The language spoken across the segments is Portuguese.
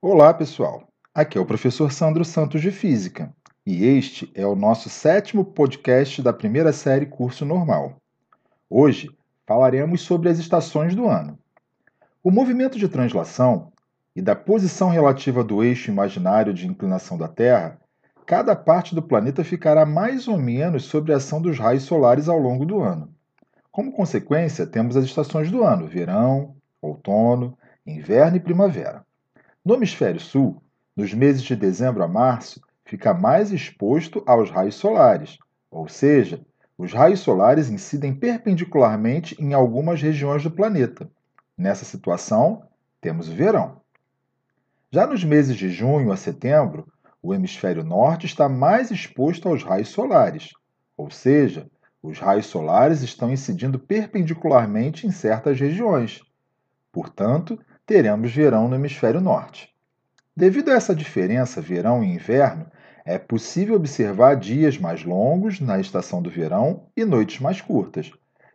Olá pessoal, aqui é o professor Sandro Santos de Física e este é o nosso 7º podcast da primeira série Curso Normal. Hoje falaremos sobre as estações do ano. O movimento de translação e da posição relativa do eixo imaginário de inclinação da Terra, cada parte do planeta ficará mais ou menos sob a ação dos raios solares ao longo do ano. Como consequência, temos as estações do ano, verão, outono, inverno e primavera. No hemisfério sul, nos meses de dezembro a março, fica mais exposto aos raios solares, ou seja, os raios solares incidem perpendicularmente em algumas regiões do planeta. Nessa situação, temos o verão. Já nos meses de junho a setembro, o hemisfério norte está mais exposto aos raios solares, ou seja, os raios solares estão incidindo perpendicularmente em certas regiões. Portanto, teremos verão no hemisfério norte. Devido a essa diferença verão e inverno, é possível observar dias mais longos na estação do verão e noites mais curtas.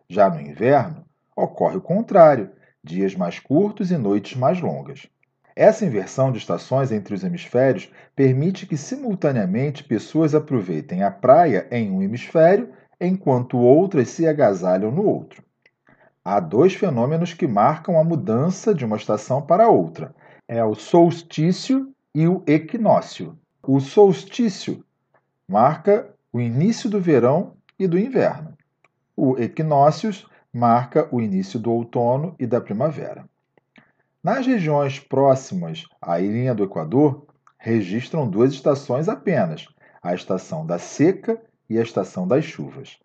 Já no inverno, ocorre o contrário, dias mais curtos e noites mais longas. Essa inversão de estações entre os hemisférios permite que, simultaneamente, pessoas aproveitem a praia em um hemisfério, enquanto outras se agasalham no outro. Há dois fenômenos que marcam a mudança de uma estação para outra. É o solstício e o equinócio. O solstício marca o início do verão e do inverno. O equinócio marca o início do outono e da primavera. Nas regiões próximas à linha do Equador, registram duas estações apenas, a estação da seca e a estação das chuvas.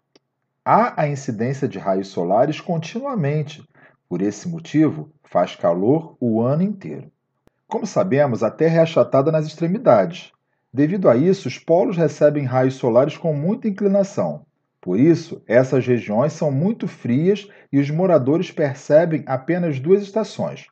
Há a incidência de raios solares continuamente. Por esse motivo, faz calor o ano inteiro. Como sabemos, a Terra é achatada nas extremidades. Devido a isso, os polos recebem raios solares com muita inclinação. Por isso, essas regiões são muito frias e os moradores percebem apenas duas estações,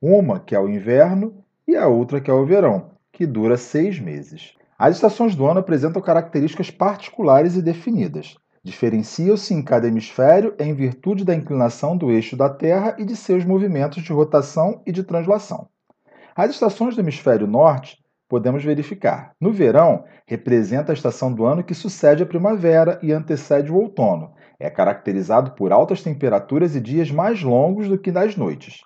uma que é o inverno e a outra que é o verão, que dura 6 meses. As estações do ano apresentam características particulares e definidas. Diferenciam-se em cada hemisfério em virtude da inclinação do eixo da Terra e de seus movimentos de rotação e de translação. As estações do hemisfério norte podemos verificar. No verão, representa a estação do ano que sucede a primavera e antecede o outono. É caracterizado por altas temperaturas e dias mais longos do que nas noites.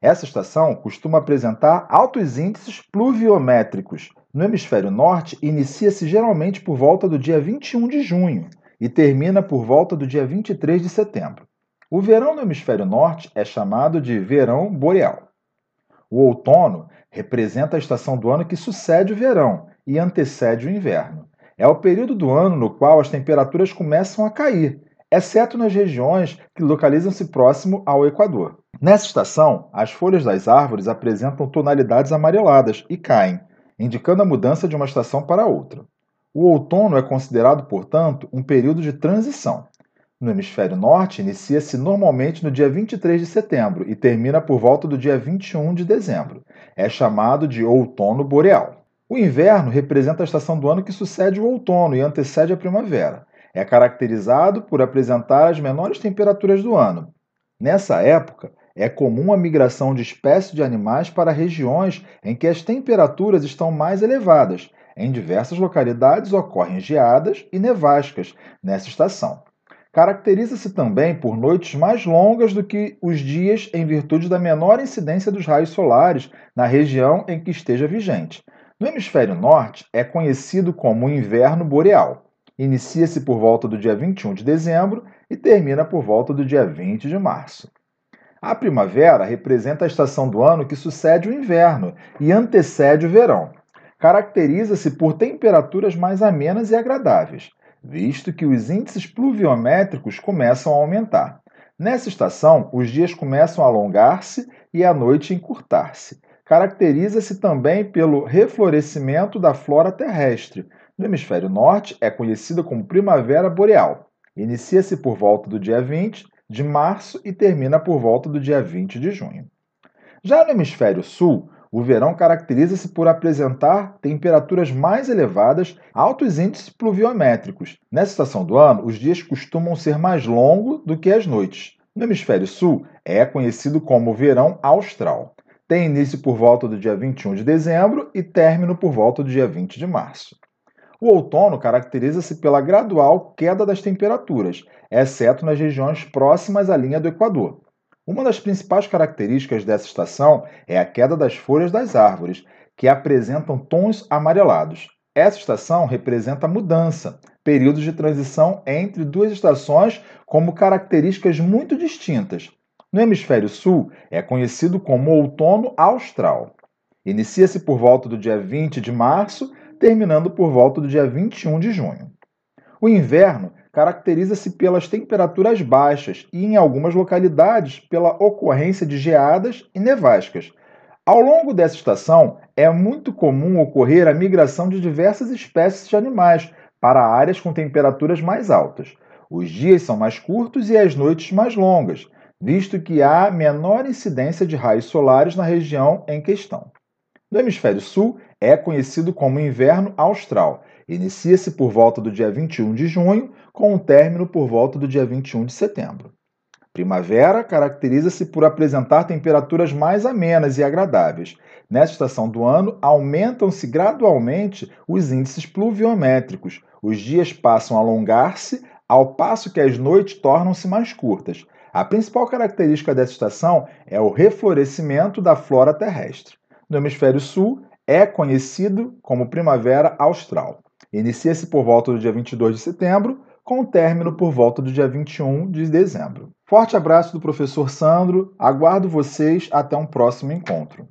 Essa estação costuma apresentar altos índices pluviométricos. No hemisfério norte, inicia-se geralmente por volta do dia 21 de junho. E termina por volta do dia 23 de setembro. O verão no hemisfério norte é chamado de verão boreal. O outono representa a estação do ano que sucede o verão e antecede o inverno. É o período do ano no qual as temperaturas começam a cair, exceto nas regiões que localizam-se próximo ao Equador. Nessa estação, as folhas das árvores apresentam tonalidades amareladas e caem, indicando a mudança de uma estação para outra. O outono é considerado, portanto, um período de transição. No hemisfério norte, inicia-se normalmente no dia 23 de setembro e termina por volta do dia 21 de dezembro. É chamado de outono boreal. O inverno representa a estação do ano que sucede o outono e antecede a primavera. É caracterizado por apresentar as menores temperaturas do ano. Nessa época, é comum a migração de espécies de animais para regiões em que as temperaturas estão mais elevadas. Em diversas localidades ocorrem geadas e nevascas nessa estação. Caracteriza-se também por noites mais longas do que os dias em virtude da menor incidência dos raios solares na região em que esteja vigente. No hemisfério norte é conhecido como inverno boreal. Inicia-se por volta do dia 21 de dezembro e termina por volta do dia 20 de março. A primavera representa a estação do ano que sucede o inverno e antecede o verão. Caracteriza-se por temperaturas mais amenas e agradáveis, visto que os índices pluviométricos começam a aumentar. Nessa estação, os dias começam a alongar-se e a noite encurtar-se. Caracteriza-se também pelo reflorescimento da flora terrestre. No hemisfério norte, é conhecida como primavera boreal. Inicia-se por volta do dia 20 de março e termina por volta do dia 20 de junho. Já no hemisfério sul, o verão caracteriza-se por apresentar temperaturas mais elevadas, altos índices pluviométricos. Nessa estação do ano, os dias costumam ser mais longos do que as noites. No hemisfério sul, é conhecido como verão austral. tem início por volta do dia 21 de dezembro e término por volta do dia 20 de março. O outono caracteriza-se pela gradual queda das temperaturas, exceto nas regiões próximas à linha do Equador. Uma das principais características dessa estação é a queda das folhas das árvores, que apresentam tons amarelados. Essa estação representa mudança, períodos de transição entre duas estações como características muito distintas. No hemisfério sul, é conhecido como outono austral. Inicia-se por volta do dia 20 de março, terminando por volta do dia 21 de junho. O inverno caracteriza-se pelas temperaturas baixas e, em algumas localidades, pela ocorrência de geadas e nevascas. Ao longo dessa estação, é muito comum ocorrer a migração de diversas espécies de animais para áreas com temperaturas mais altas. Os dias são mais curtos e as noites mais longas, visto que há menor incidência de raios solares na região em questão. No hemisfério sul, é conhecido como inverno austral. Inicia-se por volta do dia 21 de junho, com um término por volta do dia 21 de setembro. Primavera caracteriza-se por apresentar temperaturas mais amenas e agradáveis. Nessa estação do ano, aumentam-se gradualmente os índices pluviométricos. Os dias passam a alongar-se, ao passo que as noites tornam-se mais curtas. A principal característica dessa estação é o reflorescimento da flora terrestre. No hemisfério sul, é conhecido como primavera austral. Inicia-se por volta do dia 22 de setembro, com o término por volta do dia 21 de dezembro. Forte abraço do professor Sandro, aguardo vocês até um próximo encontro.